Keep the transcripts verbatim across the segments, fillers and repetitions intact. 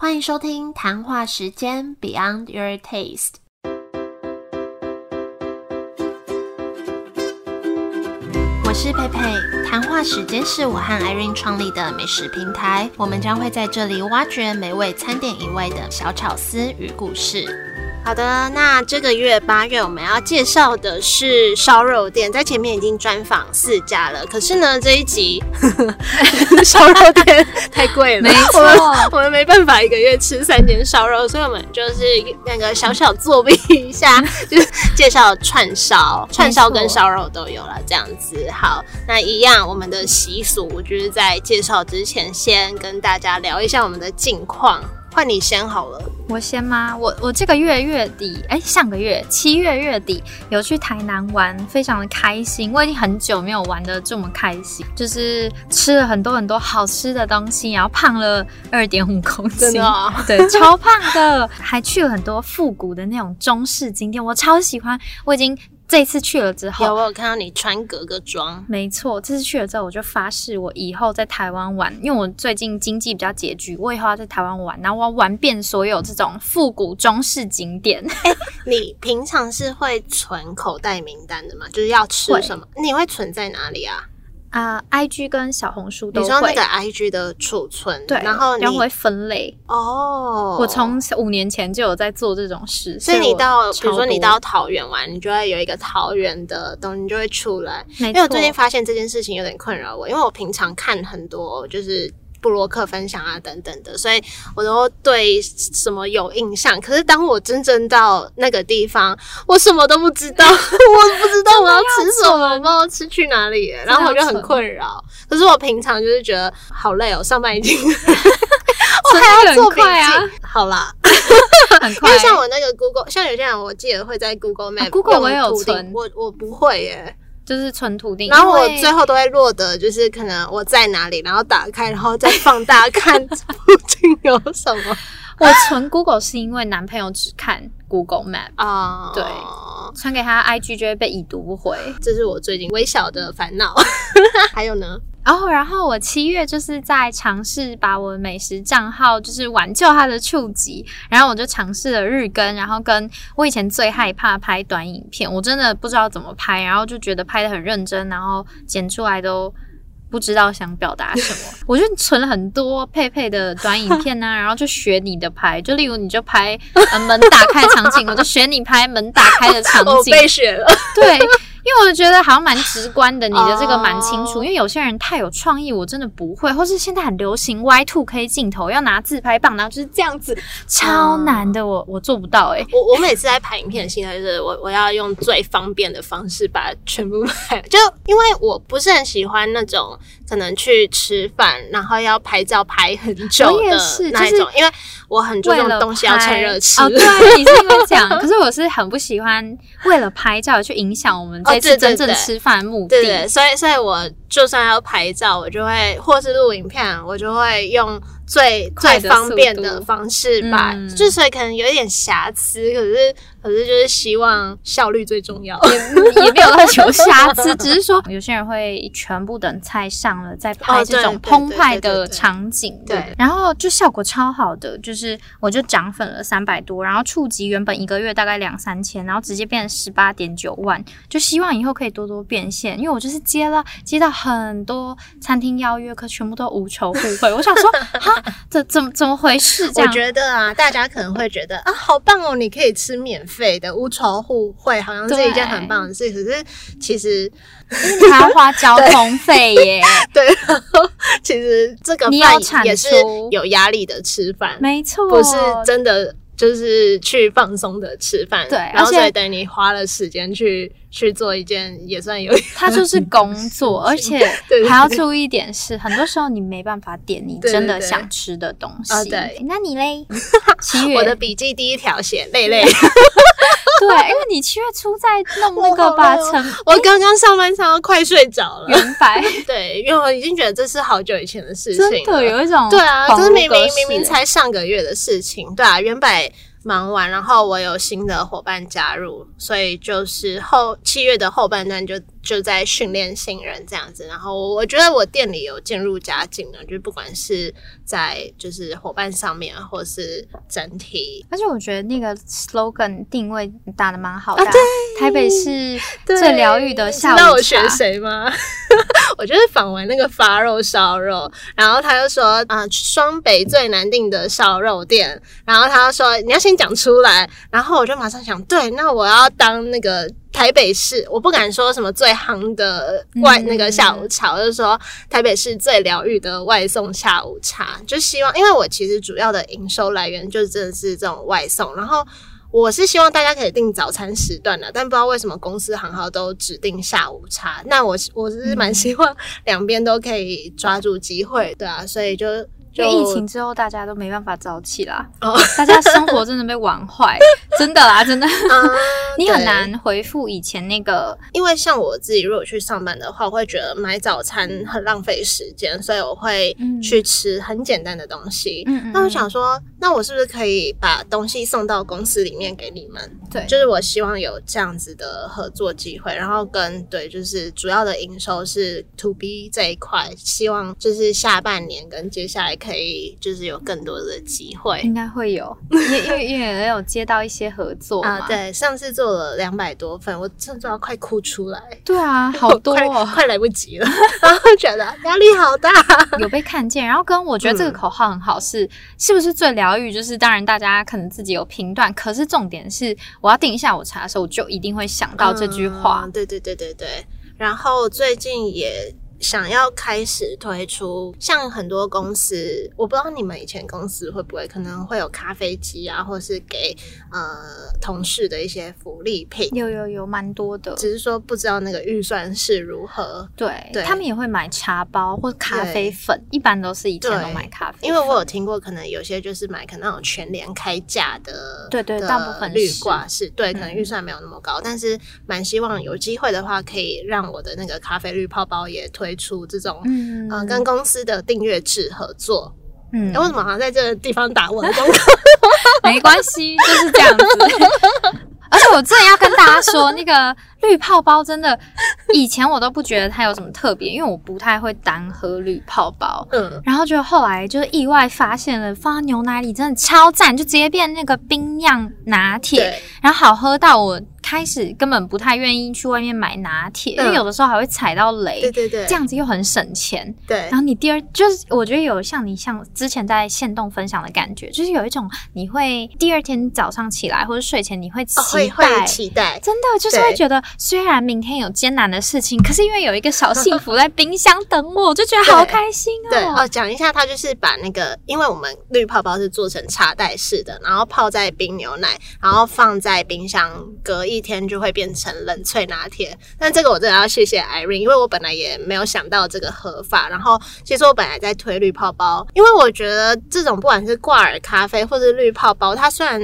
欢迎收听谈话时间 Beyond Your Taste。 我是佩佩，谈话时间是我和 Irene 创立的美食平台，我们将会在这里挖掘美味餐点以外的小巧思与故事。好的，那这个月八月我们要介绍的是烧肉店，在前面已经专访四家了。可是呢，这一集呵呵烧肉店太贵了，没错，我们，我们没办法一个月吃三间烧肉，所以我们就是那个小小作弊一下，就是介绍串烧，串烧跟烧肉都有了这样子。好，那一样我们的习俗就是在介绍之前，先跟大家聊一下我们的近况。换你先好了。我先吗？我我这个月月底，哎、欸，上个月七月月底有去台南玩，非常的开心。我已经很久没有玩的这么开心，就是吃了很多很多好吃的东西，然后胖了二点五公斤，真的、哦，对，超胖的。还去了很多复古的那种中式景点，我超喜欢。我已经这次去了之后，有我有看到你穿格格装，没错。这次去了之后，我就发誓我以后在台湾玩，因为我最近经济比较拮据，我以后要在台湾玩，然后我要玩遍所有这种复古中式景点。欸、你平常是会存口袋名单的吗？就是要吃什么，你会存在哪里啊？啊、uh, ，I G 跟小红书都会。你说那个 I G 的储存，对，然后你然后会分类。哦、oh ，我从五年前就有在做这种事，所以你到，比如说你到桃园玩，你就会有一个桃园的东西，你就会出来。因为我最近发现这件事情有点困扰我，因为我平常看很多就是部落客分享啊等等的，所以我都对什么有印象，可是当我真正到那个地方我什么都不知道。我不知道我要吃什么，我不知道吃去哪里，然后我就很困扰。可是我平常就是觉得好累哦，上班已经我还要做笔记，好啦很快。因为像我那个 Google， 像有些人我记得会在 Google Map、啊、Google 我有存，我我不会耶，就是存图钉，然后我最后都会落得就是可能我在哪里，然后打开，然后再放大看附近有什么。我存 Google 是因为男朋友只看 Google Map 啊、oh ，对，传给他 I G 就会被已读不回，这是我最近微小的烦恼。还有呢？然后，然后我七月就是在尝试把我的美食账号就是挽救它的触及，然后我就尝试了日更，然后跟我以前最害怕拍短影片，我真的不知道怎么拍，然后就觉得拍得很认真，然后剪出来都不知道想表达什么。我就存了很多佩佩的短影片啊，然后就学你的拍，就例如你就拍、呃、门打开的场景，我就学你拍门打开的场景。我被学了。对。因为我觉得好像蛮直观的，你的这个蛮清楚、oh. 因为有些人太有创意我真的不会，或是现在很流行 Y 二 K 镜头，要拿自拍棒，然后就是这样子超难的、oh. 我我做不到欸。我我每次在拍影片的心态就是我我要用最方便的方式把它全部拍，就因为我不是很喜欢那种可能去吃饭然后要拍照拍很久的那一种、就是、因为我很注重东西要趁热吃、哦、对，你是因为这样。可是我是很不喜欢为了拍照去影响我们这是真正吃饭目的、哦、对, 对, 对, 对, 对，所以所以我就算要拍照，我就会或是录影片，我就会用最最方便的方式吧、嗯、就所以可能有一点瑕疵，可是可是就是希望效率最重要，也也没有要求瑕疵，只是说有些人会全部等菜上了再拍这种澎湃的场景、哦、对, 对, 对, 对, 对, 对, 对, 对, 对, 对, 对, 对, 对, 对, 对, 对，然后就效果超好的，就是我就涨粉了三百多，然后触及原本一个月大概两三千，然后直接变成 十八点九万，就希望以后可以多多变现，因为我就是接了接到很多餐厅邀约，可全部都无酬互惠。我想说哈这怎么怎么回事这样？我觉得啊，大家可能会觉得啊，好棒哦，你可以吃免费的，无酬互惠，好像是一件很棒的事。可是其实你还要花交通费耶。对，然后其实这个饭也是有压力的吃饭，没错，不是真的就是去放松的吃饭。对，然后所以等于你花了时间去。去做一件也算有，它就是工作，而且还要注意一点是，很多时候你没办法点你真的想吃的东西。对, 对, 对, 对，那你嘞？七月，我的笔记第一条写累累。对，因为你七月初在弄那个吧，我刚刚上班上到快睡着了，原白。对，因为我已经觉得这是好久以前的事情了，真的有一种对啊，这是明明明明才上个月的事情，对啊，原白。忙完，然后我有新的伙伴加入，所以就是后七月的后半段就就在训练新人这样子。然后我觉得我店里有渐入佳境了，就不管是在就是伙伴上面或是整体，而且我觉得那个 slogan 定位打得蛮好的、啊啊、台北是最疗愈的下午茶。知道我学谁吗？我就是访完那个发肉烧肉，然后他就说啊、呃，双北最难订的烧肉店，然后他就说你要先讲出来，然后我就马上想，对，那我要当那个台北市，我不敢说什么最夯的外那个下午茶，我、嗯、就说台北市最疗愈的外送下午茶，就希望，因为我其实主要的营收来源就真的是这种外送，然后我是希望大家可以订早餐时段的，但不知道为什么公司行号都指定下午茶，那我我是蛮希望两边都可以抓住机会，对啊，所以就。因为疫情之后大家都没办法早起啦、oh. 大家生活真的被玩坏真的啦真的、uh, 你很难回复以前那个，因为像我自己如果去上班的话，我会觉得买早餐很浪费时间，所以我会去吃很简单的东西、嗯、那我想说那我是不是可以把东西送到公司里面给你们，对，就是我希望有这样子的合作机会，然后跟对就是主要的营收是 to B 这一块，希望就是下半年跟接下来可以可以就是有更多的机会，应该会有，因为因为有接到一些合作嘛、啊、对，上次做了两百多份，我真的做到快哭出来。对啊，好多、哦、快, 快来不及了，然后觉得压力好大，有被看见。然后跟我觉得这个口号很好是、嗯、是不是最疗愈，就是当然大家可能自己有评断，可是重点是我要订下午茶的时候我就一定会想到这句话、嗯、对对对对对。然后最近也想要开始推出，像很多公司，我不知道你们以前公司会不会可能会有咖啡机啊，或是给呃同事的一些福利品，有有有蛮多的，只是说不知道那个预算是如何。 对, 对他们也会买茶包或咖啡粉，一般都是以前都买咖啡粉，因为我有听过可能有些就是买可能那种全联开价的，对对，大部分绿挂式，对，可能预算没有那么高、嗯、但是蛮希望有机会的话可以让我的那个咖啡绿泡包也推推出这种、嗯呃、跟公司的订阅制合作。嗯，为什么好像在这个地方打我的广告？没关系，就是这样子。而且我真的要跟大家说，那个绿泡包真的，以前我都不觉得它有什么特别，因为我不太会单喝绿泡包。嗯，然后就后来就是意外发现了，放到牛奶里真的超赞，就直接变那个冰酿拿铁，然后好喝到我开始根本不太愿意去外面买拿铁、嗯、因为有的时候还会踩到雷，对对对，这样子又很省钱，对。然后你第二就是我觉得有像你像之前在限动分享的感觉，就是有一种你会第二天早上起来或者睡前你会期待、哦、会会期待，真的就是会觉得虽然明天有艰难的事情，可是因为有一个小幸福在冰箱等我，我就觉得好开心哦。对哦，讲一下，它就是把那个，因为我们绿泡泡是做成茶袋式的，然后泡在冰牛奶，然后放在冰箱隔一天就会变成冷萃拿铁。但这个我真的要谢谢 Irene， 因为我本来也没有想到这个喝法。然后其实我本来在推绿泡包，因为我觉得这种不管是挂耳咖啡或是绿泡包，它虽然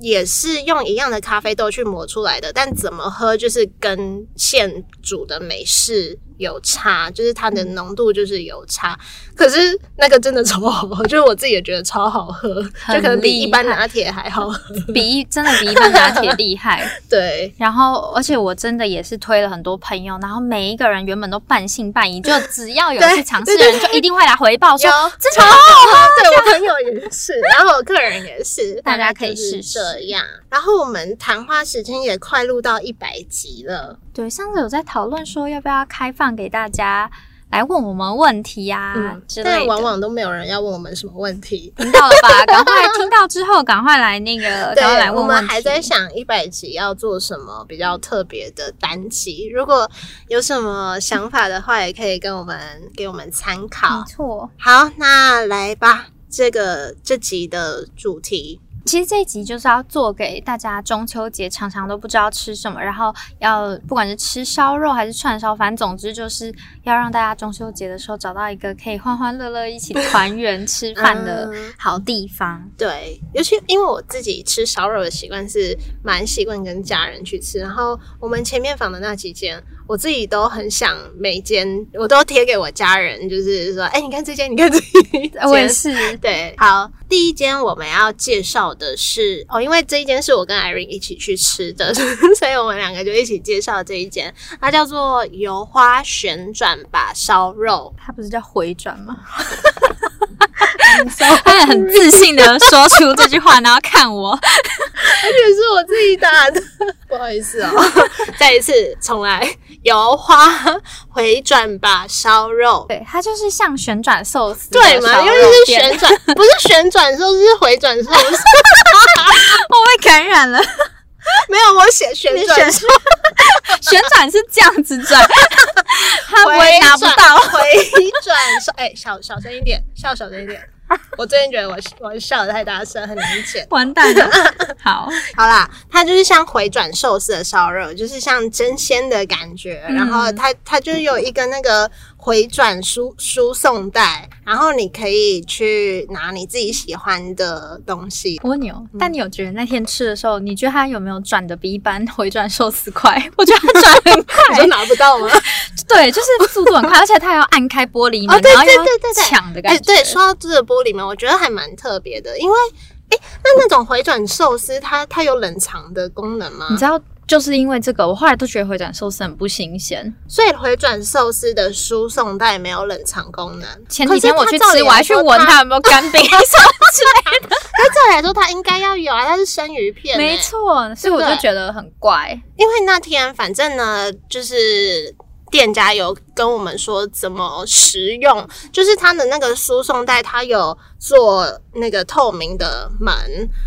也是用一样的咖啡豆去磨出来的，但怎么喝就是跟现煮的美式有差，就是它的浓度就是有差。可是那个真的超好喝，就是我自己也觉得超好喝，就可能比一般拿铁还好喝，比真的比一般拿铁厉害。对，然后而且我真的也是推了很多朋友，然后每一个人原本都半信半疑，就只要有去尝试的人就一定会来回报说这超好喝。对，我朋友也是，然后我个人也是，大家可以试试这样。然后我们谈话时间也快录到一百集了，对，上次有在讨论说要不要开放给大家来问我们问题啊、嗯、之类的，但往往都没有人要问我们什么问题，听到了吧？赶快听到之后赶快来那个赶快来问问题。我们还在想一百集要做什么比较特别的单集，如果有什么想法的话也可以跟我们给我们参考，没错。好，那来吧，这个这集的主题其实这一集就是要做给大家，中秋节常常都不知道吃什么，然后要不管是吃烧肉还是串烧，反正总之就是要让大家中秋节的时候找到一个可以欢欢乐乐一起团圆吃饭的好地方、嗯、对，尤其因为我自己吃烧肉的习惯是蛮习惯跟家人去吃，然后我们前面访的那几间我自己都很想每间我都贴给我家人，就是说哎、欸，你看这间你看这间，我也是。对，好，第一间我们要介绍的是哦，因为这一间是我跟 Irene 一起去吃的，所以我们两个就一起介绍这一间，它叫做油花旋转吧烧肉。它不是叫回转吗？他很自信的说出这句话，然后看我，而且是我自己打的，不好意思哦。再一次重来，油花回转吧烧肉。对，它就是像旋转寿司的烧肉，对嘛？因为是旋转，不是旋转寿司，是回转寿司。我被感染了。没有，我写旋转，旋转是这样子转，他不会拿不到回转。哎、欸，小小声一点，笑小声一点。我最近觉得我我笑得太大声，很难剪，完蛋了。好，好啦，它就是像回转寿司的烧肉，就是像真鲜的感觉。嗯、然后它它就有一个那个回转输输送带，然后你可以去拿你自己喜欢的东西。蜗牛、嗯，但你有觉得那天吃的时候，你觉得它有没有转的比一般回转寿司快？我觉得它转很快，你就拿不到吗？对，就是速度很快，而且它还要按开玻璃门，哦、对对对对对然后要抢的感觉。哎、欸，对，说到这个玻璃。里面我觉得还蛮特别的，因为哎、欸，那那种回转寿司它它有冷藏的功能吗？你知道，就是因为这个，我后来都觉得回转寿司很不新鲜，所以回转寿司的输送带没有冷藏功能。前几天我去吃，我还去闻它有没有干冰什么之类的。那照理来说，它应该要有啊，它是生鱼片、欸，没错，所以我就觉得很怪。因为那天反正呢，就是。店家有跟我们说怎么食用，就是它的那个输送带，它有做那个透明的门，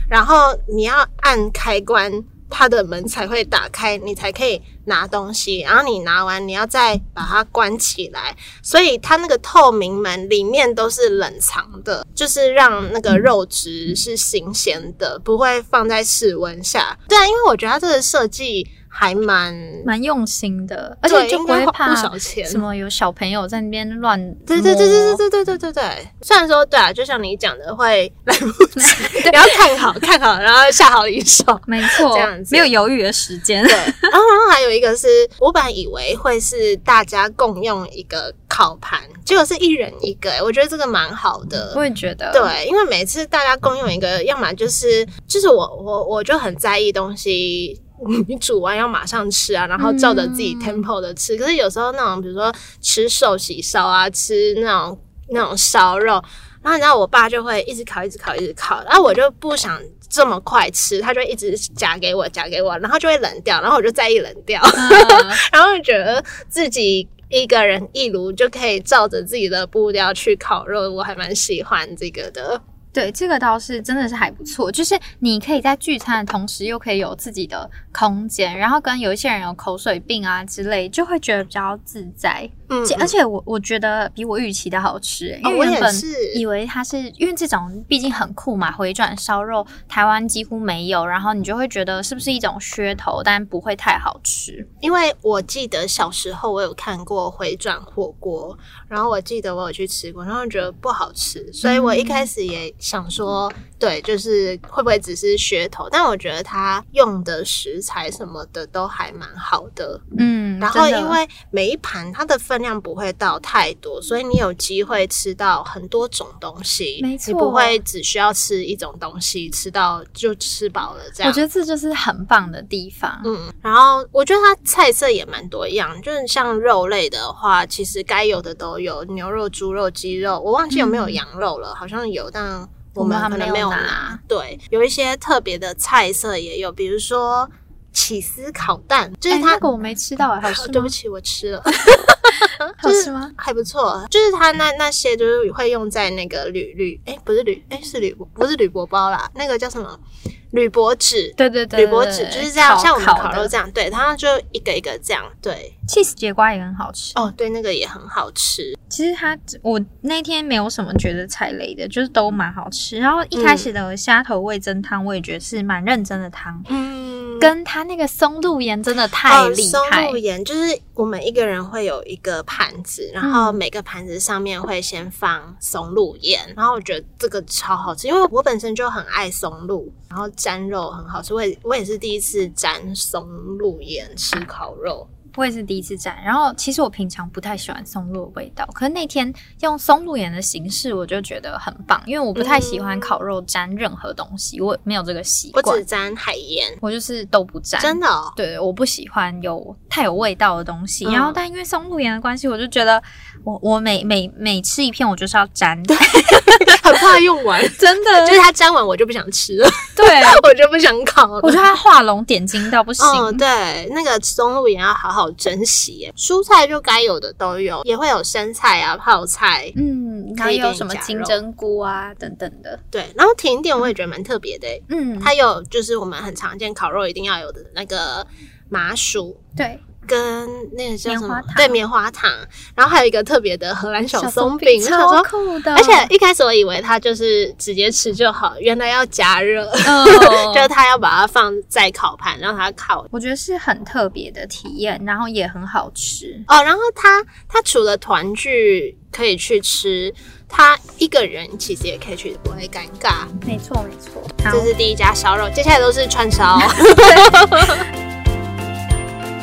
然后你要按开关，它的门才会打开，你才可以拿东西，然后你拿完你要再把它关起来，所以它那个透明门里面都是冷藏的，就是让那个肉质是新鲜的，不会放在室温下。对啊，因为我觉得它这个设计还蛮蛮用心的，而且就不会怕什么有小朋友在那边乱摸。对对对对对对对对对。虽然说对啊，就像你讲的会来不及，你要看好看好，然后下好一手，没错，这样子没有犹豫的时间。对，然后然后还有一个是，我本来以为会是大家共用一个烤盘，结果是一人一个、欸，我觉得这个蛮好的。我也觉得，对，因为每次大家共用一个，要么就是就是我我我就很在意东西。你煮完要马上吃啊，然后照着自己 tempo 的吃、嗯、可是有时候那种比如说吃寿喜烧啊，吃那种那种烧肉，然后你知道我爸就会一直烤一直烤一直烤，然后我就不想这么快吃，他就一直夹给我夹给我，然后就会冷掉，然后我就在意冷掉、嗯、然后觉得自己一个人一炉就可以照着自己的步调去烤肉，我还蛮喜欢这个的。对，这个倒是真的是还不错，就是你可以在聚餐的同时又可以有自己的空间，然后跟有一些人有口水病啊之类，就会觉得比较自在。嗯，而且我我觉得比我预期的好吃、欸哦、因为原本以为它是因为这种毕竟很酷嘛，回转烧肉台湾几乎没有，然后你就会觉得是不是一种噱头，但不会太好吃。因为我记得小时候我有看过回转火锅，然后我记得我有去吃过，然后觉得不好吃，所以我一开始也、嗯想说对，就是会不会只是噱头，但我觉得它用的食材什么的都还蛮好的。嗯，然后因为每一盘它的分量不会到太多，所以你有机会吃到很多种东西，没错，你不会只需要吃一种东西吃到就吃饱了这样。我觉得这就是很棒的地方。嗯，然后我觉得它菜色也蛮多样，就是像肉类的话其实该有的都有，牛肉猪肉鸡肉，我忘记有没有羊肉了、嗯、好像有，但我们可能没有拿。对，有一些特别的菜色也有，比如说起司烤蛋，就是它、欸、那个我没吃到、欸、好吃吗？对不起，我吃了。好吃吗？还不错，就是它那那些就是会用在那个铝铝哎不是铝哎、欸、是铝不是铝箔包啦，那个叫什么铝箔纸，对对对，铝箔纸就是这样，像我们烤肉这样，对，它就一个一个这样，对。cheese 节瓜也很好吃哦，对，那个也很好吃。其实它我那天没有什么觉得踩雷的，就是都蛮好吃。然后一开始的虾头味噌汤，我也觉得是蛮认真的汤，嗯，跟它那个松露盐真的太厉害。哦、松露盐就是我们一个人会有一个盘子，然后每个盘子上面会先放松露盐，嗯、然后我觉得这个超好吃，因为我本身就很爱松露，然后沾肉很好吃。我也我也是第一次沾松露盐吃烤肉。我也是第一次蘸。然后其实我平常不太喜欢松露的味道，可是那天用松露盐的形式，我就觉得很棒，因为我不太喜欢烤肉沾任何东西，嗯、我没有这个习惯。我只沾海盐，我就是都不沾。真的哦？对，我不喜欢有太有味道的东西。嗯、然后但因为松露盐的关系，我就觉得我我每每每吃一片，我就是要沾，很怕用完，真的。就是它沾完我就不想吃了，对，我就不想烤了。我觉得它画龙点睛到不行。嗯，对，那个松露盐要好好。好珍惜耶，蔬菜就该有的都有，也会有生菜啊、泡菜，嗯，还有什么金针菇啊等等的。对，然后甜点我也觉得蛮特别的耶，嗯，它有就是我们很常见烤肉一定要有的那个麻薯，对，跟那个叫什么？对，棉花糖。然后还有一个特别的荷兰小松饼，超酷的。而且一开始我以为它就是直接吃就好，原来要加热，哦、就是它要把它放在烤盘让它烤。我觉得是很特别的体验，然后也很好吃哦。然后它它除了团聚可以去吃，它一个人其实也可以去，不会尴尬。没错，没错。这是第一家烧肉，接下来都是串烧。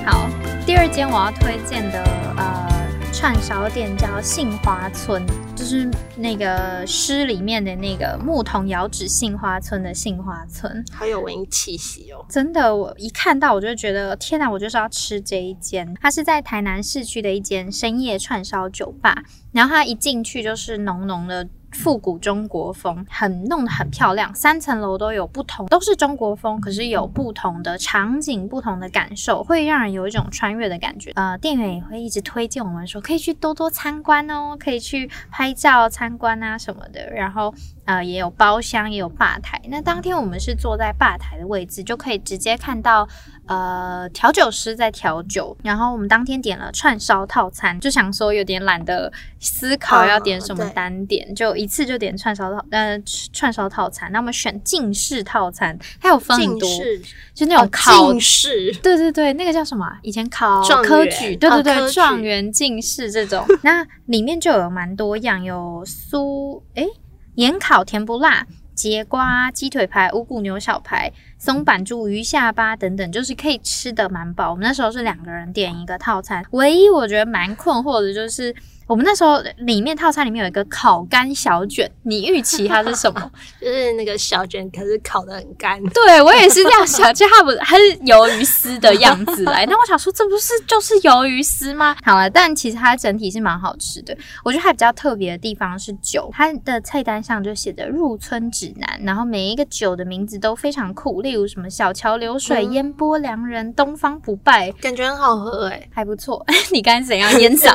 好。第二间我要推荐的呃串烧店叫杏花村，就是那个诗里面的那个牧童遥指杏花村的杏花村，好有文艺气息哦！真的，我一看到我就觉得天哪，我就是要吃这一间。它是在台南市区的一间深夜串烧酒吧，然后它一进去就是浓浓的复古中国风，很弄得很漂亮，三层楼都有不同，都是中国风，可是有不同的场景，不同的感受，会让人有一种穿越的感觉。呃，店员也会一直推荐我们说可以去多多参观哦，可以去拍照参观啊什么的。然后呃，也有包厢，也有吧台。那当天我们是坐在吧台的位置，就可以直接看到呃调酒师在调酒。然后我们当天点了串烧套餐，就想说有点懒得思考要点什么单点，哦、就一次就点串烧套呃串烧套餐。那我们选进式套餐，它有分很多，就那种烤进式，对对对，那个叫什么、啊？以前考科举，对对对，状元进士这种。那里面就有蛮多样，有酥哎。诶盐烤甜不辣、节瓜、鸡腿排、五谷牛小排、松板猪、鱼下巴等等，就是可以吃得蛮饱。我们那时候是两个人点一个套餐，唯一我觉得蛮困惑的就是我们那时候里面套餐里面有一个烤干小卷，你预期它是什么？就是那个小卷，可是烤得很干。对，我也是这样想，就它不它是鱿鱼丝的样子来。那我想说，这不是就是鱿鱼丝吗？好了，但其实它整体是蛮好吃的。我觉得它比较特别的地方是酒，它的菜单上就写着入村指南，然后每一个酒的名字都非常酷，例如什么小桥流水、嗯、烟波良人、东方不败，感觉很好喝哎、欸，还不错。你刚才怎样烟嗓？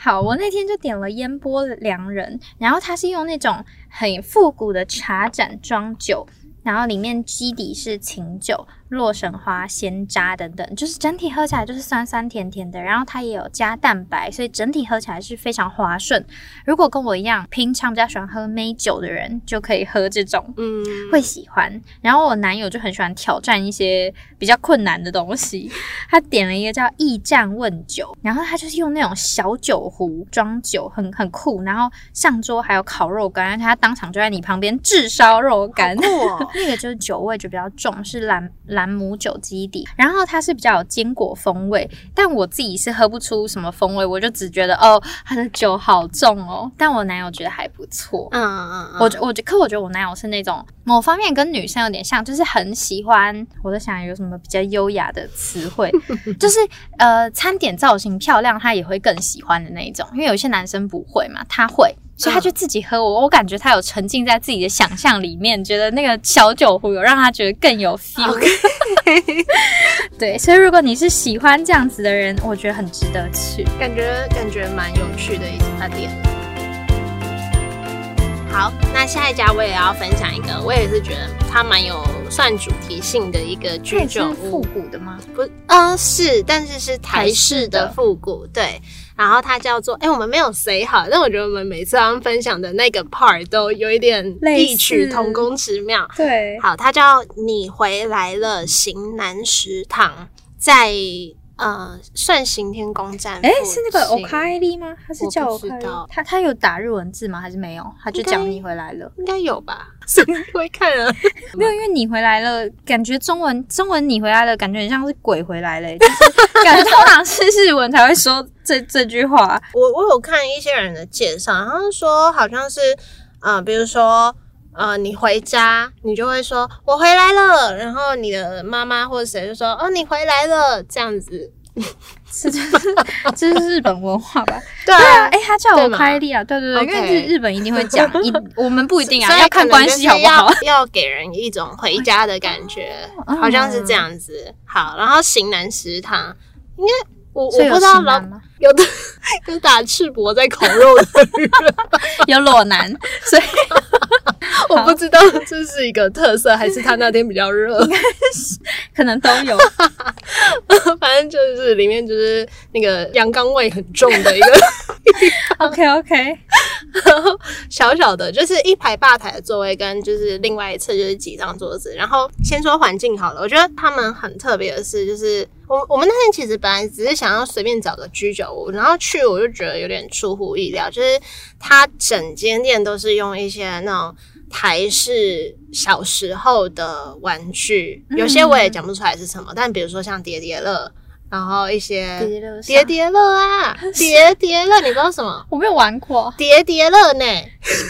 好，我那天就点了烟波良人，然后它是用那种很复古的茶盏装酒，然后里面基底是琴酒、洛神花、鲜渣等等，就是整体喝起来就是酸酸甜甜的，然后它也有加蛋白，所以整体喝起来是非常滑顺。如果跟我一样平常比较喜欢喝梅酒的人就可以喝这种，嗯，会喜欢。然后我男友就很喜欢挑战一些比较困难的东西，他点了一个叫驿站问酒，然后他就是用那种小酒壶装酒，很很酷。然后上桌还有烤肉干，而且他当场就在你旁边炙烧肉干，好酷哦。那个就是酒味就比较重，是蓝兰姆酒基底，然后它是比较有坚果风味，但我自己是喝不出什么风味，我就只觉得哦，它的酒好重哦。但我男友觉得还不错，嗯嗯嗯，我我可我觉得我男友是那种某方面跟女生有点像，就是很喜欢。我在想有什么比较优雅的词汇，就是呃，餐点造型漂亮，他也会更喜欢的那一种，因为有些男生不会嘛，他会。所以他就自己喝，我我感觉他有沉浸在自己的想象里面，觉得那个小酒壶有让他觉得更有 feel。Okay. 对，所以如果你是喜欢这样子的人，我觉得很值得去，感觉感觉蛮有趣的一家店。好，那下一家我也要分享一个，我也是觉得它蛮有算主题性的一个居酒屋。它也是复古的吗？不，呃，是，但是是台式的复古，对。然后它叫做，哎、欸，我们没有say好，但我觉得我们每次刚刚分享的那个 part 都有一点异曲同工之妙。对，好，它叫你回来了型男食堂，在呃，顺行天宫站。哎、欸，是那个 Okaeli 吗？他是叫 Okaeli。他他有打日文字吗？还是没有？他就讲你回来了，应该有吧？谁会看啊？没有，因为你回来了，感觉中文中文你回来了，感觉很像是鬼回来了、欸，就是感觉通常是日文才会说这这句话。我我有看一些人的介绍，然后说好像是，呃，比如说。呃，你回家，你就会说“我回来了”，然后你的妈妈或者谁就说“哦，你回来了”这样子，是就是这是日本文化吧？对啊，哎、欸，他叫我开利啊，对对对， okay. 因为日本一定会讲，我们不一定啊，要看关系好不好？要给人一种回家的感觉，好像是这样子。好，然后型男食堂，应该。我我不知道老有的有打赤膊在烤肉的人有裸男，所以我不知道这是一个特色还是他那天比较热，应该是可能都有。反正就是里面就是那个阳刚味很重的一个OK OK， 然后小小的就是一排吧台的座位跟就是另外一侧就是几张桌子。然后先说环境好了，我觉得他们很特别的是就是。我我们那天其实本来只是想要随便找个居酒屋，然后去我就觉得有点出乎意料，就是它整间店都是用一些那种台式小时候的玩具，有些我也讲不出来是什么，但比如说像叠叠乐，然后一些叠叠乐啊，叠叠乐，你不知道什么？我没有玩过叠叠乐呢，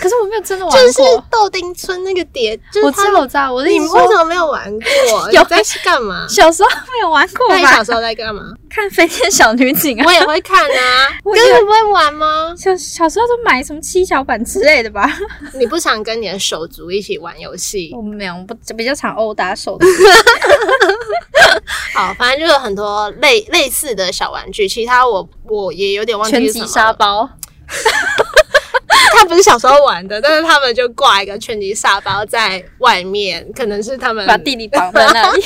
可是我没有真的玩过，就是豆丁村那个叠，就是、我知道我知道，我的意思是说，你为什么没有玩过？有你在干嘛？小时候没有玩过吧？那你小时候在干嘛？看飞天小女警啊，我也会看啊，你就是不会玩吗？小小时候都买什么七巧板之类的吧？你不常跟你的手足一起玩游戏？我没有，我不比较常殴打手足。好，反正就有很多类类似的小玩具，其他我我也有点忘记是什么了。拳击沙包，他不是小时候玩的，但是他们就挂一个拳击沙包在外面，可能是他们把弟弟绑在那里。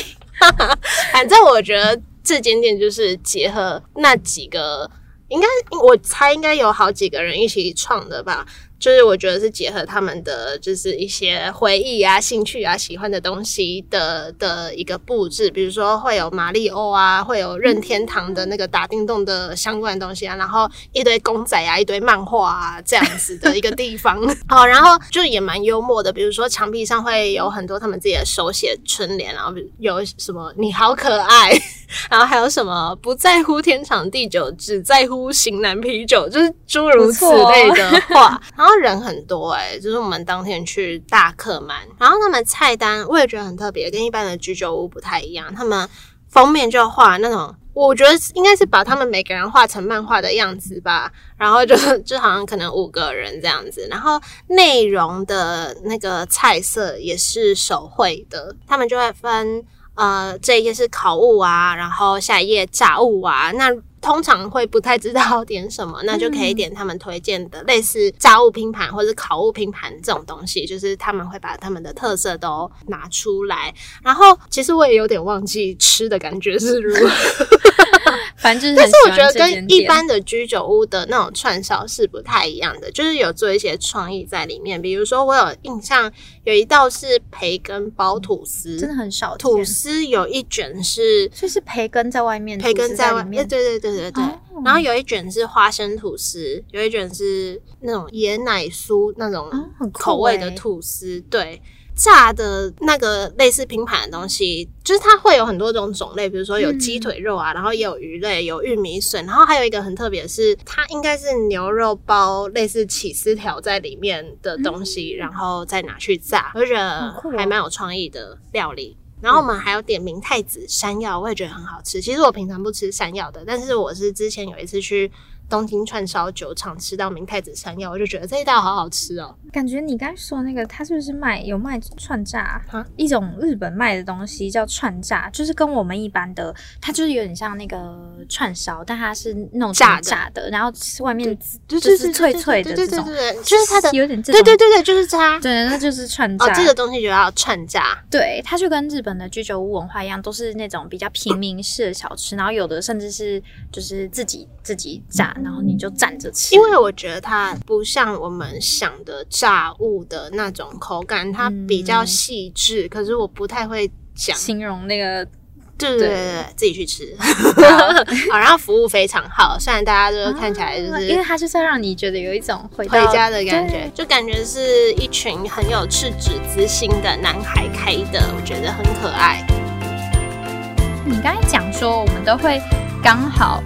反正我觉得这间店就是结合那几个，应该我猜应该有好几个人一起创的吧。就是我觉得是结合他们的就是一些回忆啊、兴趣啊、喜欢的东西的的一个布置，比如说会有马里奥啊，会有任天堂的那个打叮咚的相关的东西啊，然后一堆公仔啊、一堆漫画啊这样子的一个地方。好，然后就也蛮幽默的，比如说墙壁上会有很多他们自己的手写春联，然后有什么你好可爱，然后还有什么不在乎天长地久，只在乎型男啤酒，就是诸如此类的话。然后人很多欸，就是我们当天去大客满，然后他们菜单我也觉得很特别，跟一般的居酒屋不太一样，他们封面就画那种，我觉得应该是把他们每个人画成漫画的样子吧，然后就就好像可能五个人这样子，然后内容的那个菜色也是手绘的，他们就会分呃这一页是烤物啊，然后下一页炸物啊，那通常会不太知道点什么，那就可以点他们推荐的类似炸物拼盘或者烤物拼盘这种东西，就是他们会把他们的特色都拿出来。然后其实我也有点忘记吃的感觉是如何反正就是很喜欢这间店，但是我觉得跟一般的居酒屋的那种串烧是不太一样的，就是有做一些创意在里面，比如说我有印象有一道是培根包吐司，真的很少见，吐司有一卷是所以是培根在外面，培根在外面，对对对对对对，哦、然后有一卷是花生吐司，有一卷是那种椰奶酥那种口味的吐司，哦欸、对，炸的那个类似拼盘的东西，就是它会有很多种种类，比如说有鸡腿肉啊，嗯、然后也有鱼类，有玉米笋，然后还有一个很特别的是，它应该是牛肉包类似起司条在里面的东西，嗯、然后再拿去炸，我觉得还蛮有创意的料理。然后我们还有点名太子山药，我也觉得很好吃。其实我平常不吃山药的，但是我是之前有一次去东京串烧酒厂吃到明太子山药，我就觉得这一道好好吃哦。感觉你刚才说那个，它是不是卖有卖串炸、啊、一种日本卖的东西叫串炸，就是跟我们一般的，它就是有点像那个串烧，但它是那种炸 的, 炸的，然后外面就是脆脆的这种，对对对对对对对对对，就是它的有点这种，对对对对，就是它，对，那就是串炸。哦，这个东西就要串炸，对，它就跟日本的居酒屋文化一样，都是那种比较平民式的小吃，然后有的甚至是就是自己自己炸。然后你就站着吃，因为我觉得它不像我们想的炸物的那种口感，它比较细致，嗯、可是我不太会讲形容那个对对 对, 对，自己去吃。好，然后服务非常好，虽然大家就看起来就是，啊、因为它就是让你觉得有一种回到回家的感觉，就感觉是一群很有赤子之心的男孩开的，我觉得很可爱。你刚才讲说，我们都会刚好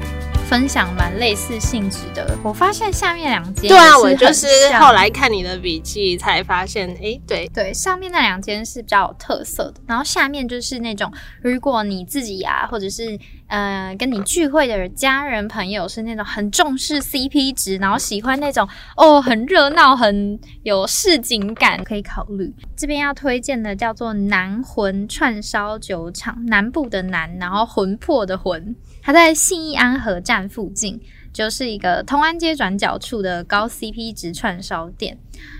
分享蛮类似性质的，我发现下面两间，对啊，我就是后来看你的笔记才发现，哎，对对，上面那两间是比较有特色的，然后下面就是那种如果你自己啊，或者是呃跟你聚会的家人朋友是那种很重视 C P 值，然后喜欢那种哦很热闹很有市井感，可以考虑。这边要推荐的叫做南魂串烧酒厂，南部的南，然后魂魄的魂。它在信义安和站附近，就是一个通安街转角处的高 C P 值串烧店。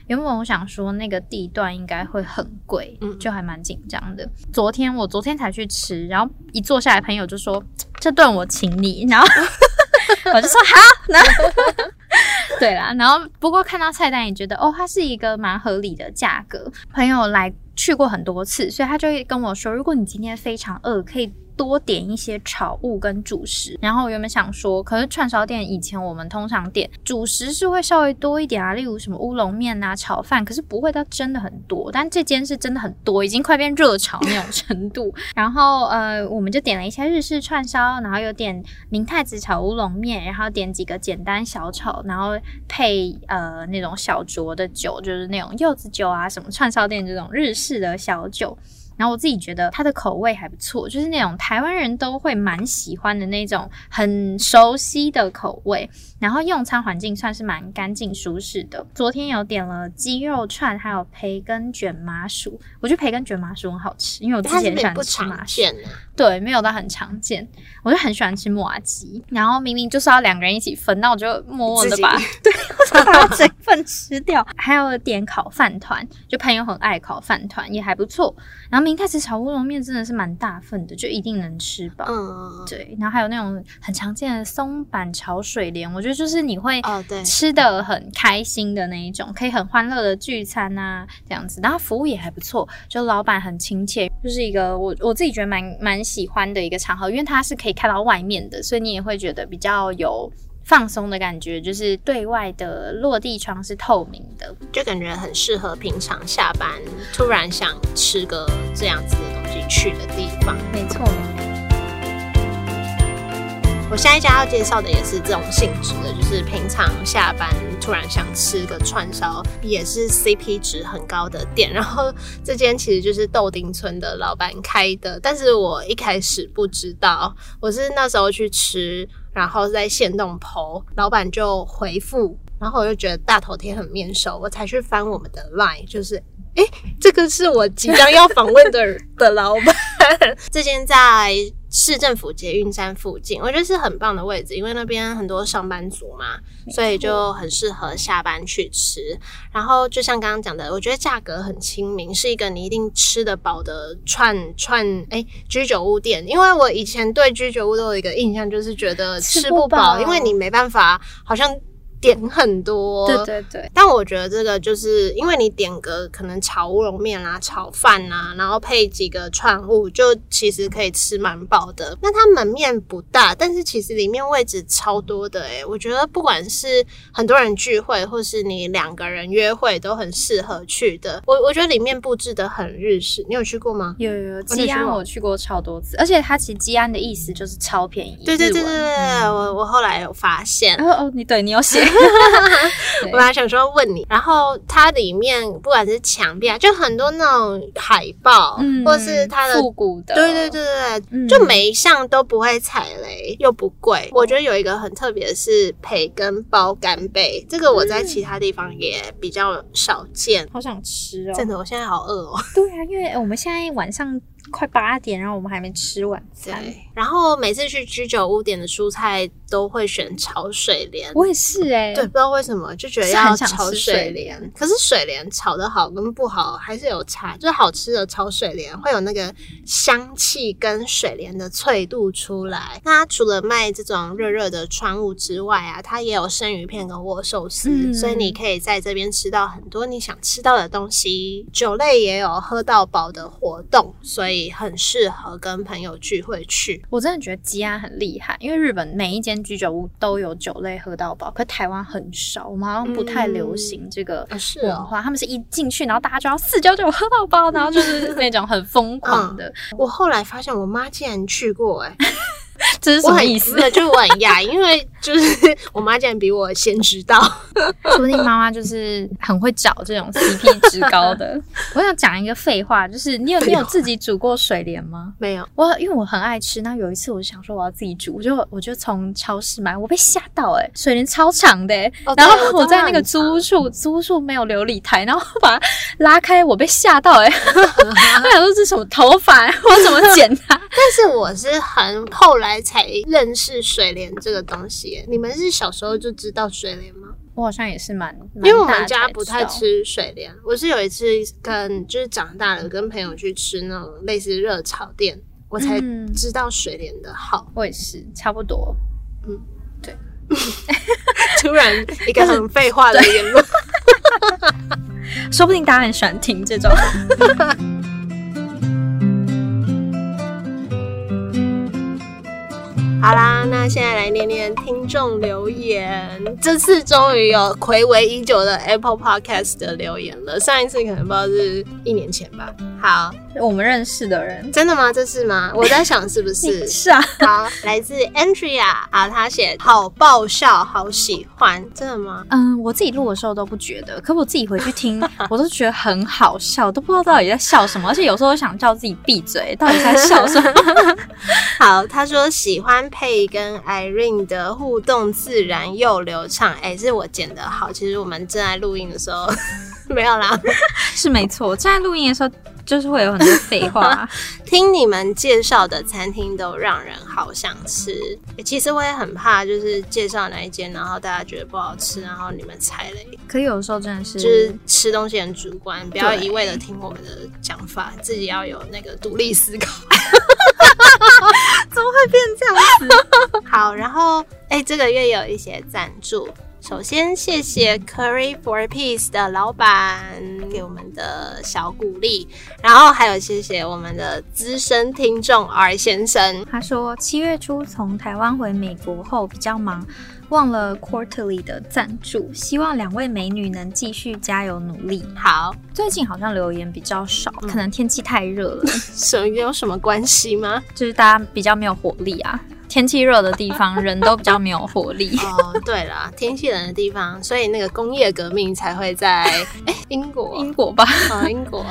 原本我想说那个地段应该会很贵，就还蛮紧张的。昨天我昨天才去吃，然后一坐下来，朋友就说这顿我请你，然后我就说好，然后对啦，然后不过看到菜单也觉得哦，它是一个蛮合理的价格。朋友来去过很多次，所以他就跟我说，如果你今天非常饿，可以多点一些炒物跟主食。然后我原本想说，可是串烧店以前我们通常点主食是会稍微多一点啊，例如什么乌龙面啊、炒饭，可是不会到真的很多，但这间是真的很多，已经快变热炒那种程度。然后呃，我们就点了一些日式串烧，然后有点明太子炒乌龙面，然后点几个简单小炒，然后配呃那种小酌的酒，就是那种柚子酒啊，什么串烧店这种日式的小酒。然后我自己觉得它的口味还不错，就是那种台湾人都会蛮喜欢的那种很熟悉的口味，然后用餐环境算是蛮干净舒适的。昨天有点了鸡肉串还有培根卷麻薯，我觉得培根卷麻薯很好吃，因为我之前喜欢吃麻薯，对，没有到很常见，我就很喜欢吃麻糬，然后明明就是要两个人一起分，那我就默默的把对我就把整份吃掉。还有点烤饭团，就朋友很爱烤饭团，也还不错。然后明太子炒乌龙面真的是蛮大份的，就一定能吃饱。嗯，对。然后还有那种很常见的松板炒水莲，我觉得就是你会吃的很开心的那一种，可以很欢乐的聚餐啊这样子。然后服务也还不错，就老板很亲切，就是一个我我自己觉得蛮蛮喜欢的一个场合，因为它是可以看到外面的，所以你也会觉得比较有放松的感觉，就是对外的落地窗是透明的，就感觉很适合平常下班突然想吃个这样子的东西去的地方。没错，我下一家要介绍的也是这种性质的，就是平常下班突然想吃个串烧，也是 C P 值很高的店。然后这间其实就是豆丁村的老板开的，但是我一开始不知道，我是那时候去吃，然后在限动 po， 老板就回复，然后我就觉得大头贴很面熟，我才去翻我们的 LINE， 就是诶，这个是我即将要访问的的老板。这间在市政府捷运站附近，我觉得是很棒的位置，因为那边很多上班族嘛，所以就很适合下班去吃。然后就像刚刚讲的，我觉得价格很亲民，是一个你一定吃得饱的串串哎、欸、居酒屋店。因为我以前对居酒屋都有一个印象，就是觉得吃不饱，因为你没办法，好像点很多。对对对，但我觉得这个就是因为你点个可能炒乌龙面啊、炒饭啊，然后配几个串物，就其实可以吃蛮饱的。那它门面不大，但是其实里面位置超多的诶、欸、我觉得不管是很多人聚会或是你两个人约会都很适合去的。我我觉得里面布置的很日式，你有去过吗？有有有，基安我去过超多次，而且它其实基安的意思就是超便宜。对对对对对，嗯、我我后来有发现。哦哦，你对你有写。我还想说问你，然后它里面不管是墙壁啊，就很多那种海报，嗯、或是它的复古的，对对对对，嗯、就每一项都不会踩雷，又不贵。我觉得有一个很特别的是培根包干贝，这个我在其他地方也比较少见。嗯、好想吃哦！真的，我现在好饿哦。对啊，因为我们现在晚上快八点，然后我们还没吃晚餐。然后每次去居酒屋点的蔬菜都会选炒水莲，我也是哎、欸，对，不知道为什么就觉得要炒水莲。可是水莲炒的好跟不好还是有差，就是好吃的炒水莲会有那个香气跟水莲的脆度出来。那它除了卖这种热热的川物之外啊，它也有生鱼片跟握寿司，嗯、所以你可以在这边吃到很多你想吃到的东西。酒类也有喝到饱的活动，所以以很适合跟朋友聚会去。我真的觉得家很厉害，因为日本每一间居酒屋都有酒类喝到饱，可台湾很少，我们好像不太流行这个文化、嗯啊哦、他们是一进去然后大家就要四九九喝到饱，然后就是那种很疯狂的、嗯、我后来发现我妈竟然去过耶、欸这是什么意思？我很就是我很讶异，因为就是我妈竟然比我先知道，说不定妈妈就是很会找这种 C P 值高的。我想讲一个废话，就是你有你有自己煮过水莲吗？没有，我因为我很爱吃，那有一次我想说我要自己煮，我就我就从超市买，我被吓到哎、欸，水莲超长的、欸哦、然后我在那个租屋处，租屋处没有琉璃台，然后把它拉开，我被吓到哎、欸，我想说这什么头发、欸，我怎么剪它？但是我是很后来才认识水莲这个东西。你们是小时候就知道水莲吗？我好像也是蛮，因为我们家不太吃水莲。我是有一次跟就是长大了跟朋友去吃那种类似热炒店，我才知道水莲的好、嗯。我也是，差不多。嗯，对。突然一个很废话的言论，说不定大家很喜欢听这种。好啦，那现在来念念听众留言。这次终于有暌违已久的 Apple Podcast 的留言了，上一次可能不知道是一年前吧。好，我们认识的人。真的吗？这是吗？我在想是不是是啊。好，来自 Andrea 啊，她写好爆笑好喜欢。真的吗？嗯，我自己录的时候都不觉得，可我自己回去听我都觉得很好笑，都不知道到底在笑什么，而且有时候想叫自己闭嘴，到底在笑什么。好，她说喜欢配跟 Irene 的互动自然又流畅，哎、欸，是我剪的好。其实我们正在录音的时候没有啦，是没错。正在录音的时候就是会有很多废话。听你们介绍的餐厅都让人好想吃、欸。其实我也很怕，就是介绍哪一间，然后大家觉得不好吃，然后你们踩雷。可有的时候真的是，就是吃东西很主观，不要一味的听我们的讲法，自己要有那个独立思考。怎么会变这样子？好，然后哎、欸，这个月有一些赞助。首先谢谢 Curry for Peace 的老板给我们的小鼓励，然后还有谢谢我们的资深听众 R 先生，他说七月初从台湾回美国后比较忙，忘了 quarterly 的赞助，希望两位美女能继续加油努力。好，最近好像留言比较少、嗯、可能天气太热了。什么有什么关系吗？就是大家比较没有活力啊，天气热的地方人都比较没有活力。哦，对啦，天气冷的地方，所以那个工业革命才会在哎英国英国吧？哦，英国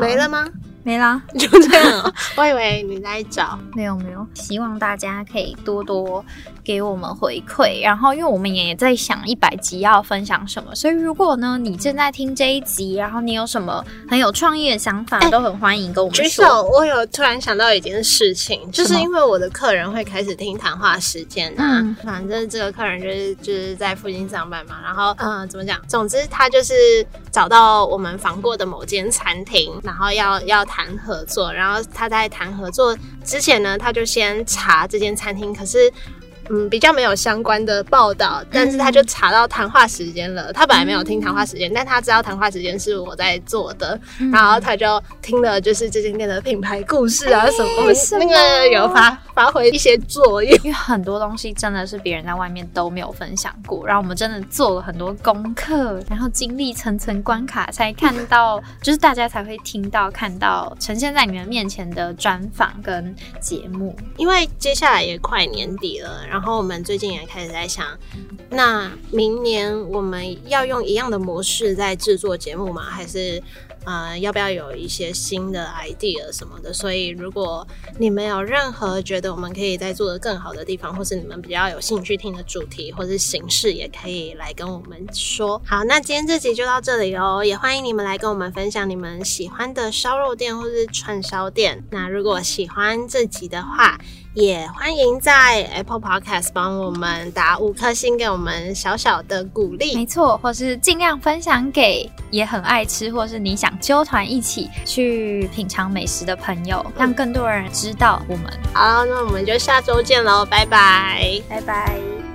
没了吗？没啦，就这样、喔。我以为你在找，没有没有。希望大家可以多多给我们回馈，然后因为我们也在想一百集要分享什么，所以如果呢你正在听这一集，然后你有什么很有创意的想法、欸，都很欢迎跟我们说。举手，我有突然想到一件事情，就是因为我的客人会开始听谈话时间啊、嗯，反正这个客人就是就是在附近上班嘛，然后嗯、呃、怎么讲，总之他就是找到我们访过的某间餐厅，然后要要。谈合作，然后他在谈合作之前呢，他就先查这间餐厅，可是嗯比较没有相关的报道，但是他就查到谈话时间了。他本来没有听谈话时间，但他知道谈话时间是我在做的，然后他就听了就是这间店的品牌故事啊什么，我们那个有发发挥一些作用，因为很多东西真的是别人在外面都没有分享过，然后我们真的做了很多功课，然后经历层层关卡才看到，就是大家才会听到看到呈现在你们面前的专访跟节目。因为接下来也快年底了，然后我们最近也开始在想，那明年我们要用一样的模式在制作节目吗？还是呃，要不要有一些新的 idea 什么的？所以如果你们有任何觉得我们可以再做得更好的地方，或是你们比较有兴趣听的主题或是形式，也可以来跟我们说。好，那今天这集就到这里哦，也欢迎你们来跟我们分享你们喜欢的烧肉店或是串烧店。那如果喜欢这集的话，也欢迎在 Apple Podcast 帮我们打五颗星，给我们小小的鼓励。没错，或是尽量分享给也很爱吃，或是你想揪团一起去品尝美食的朋友，让更多人知道我们。好，那我们就下周见咯，拜拜，拜拜。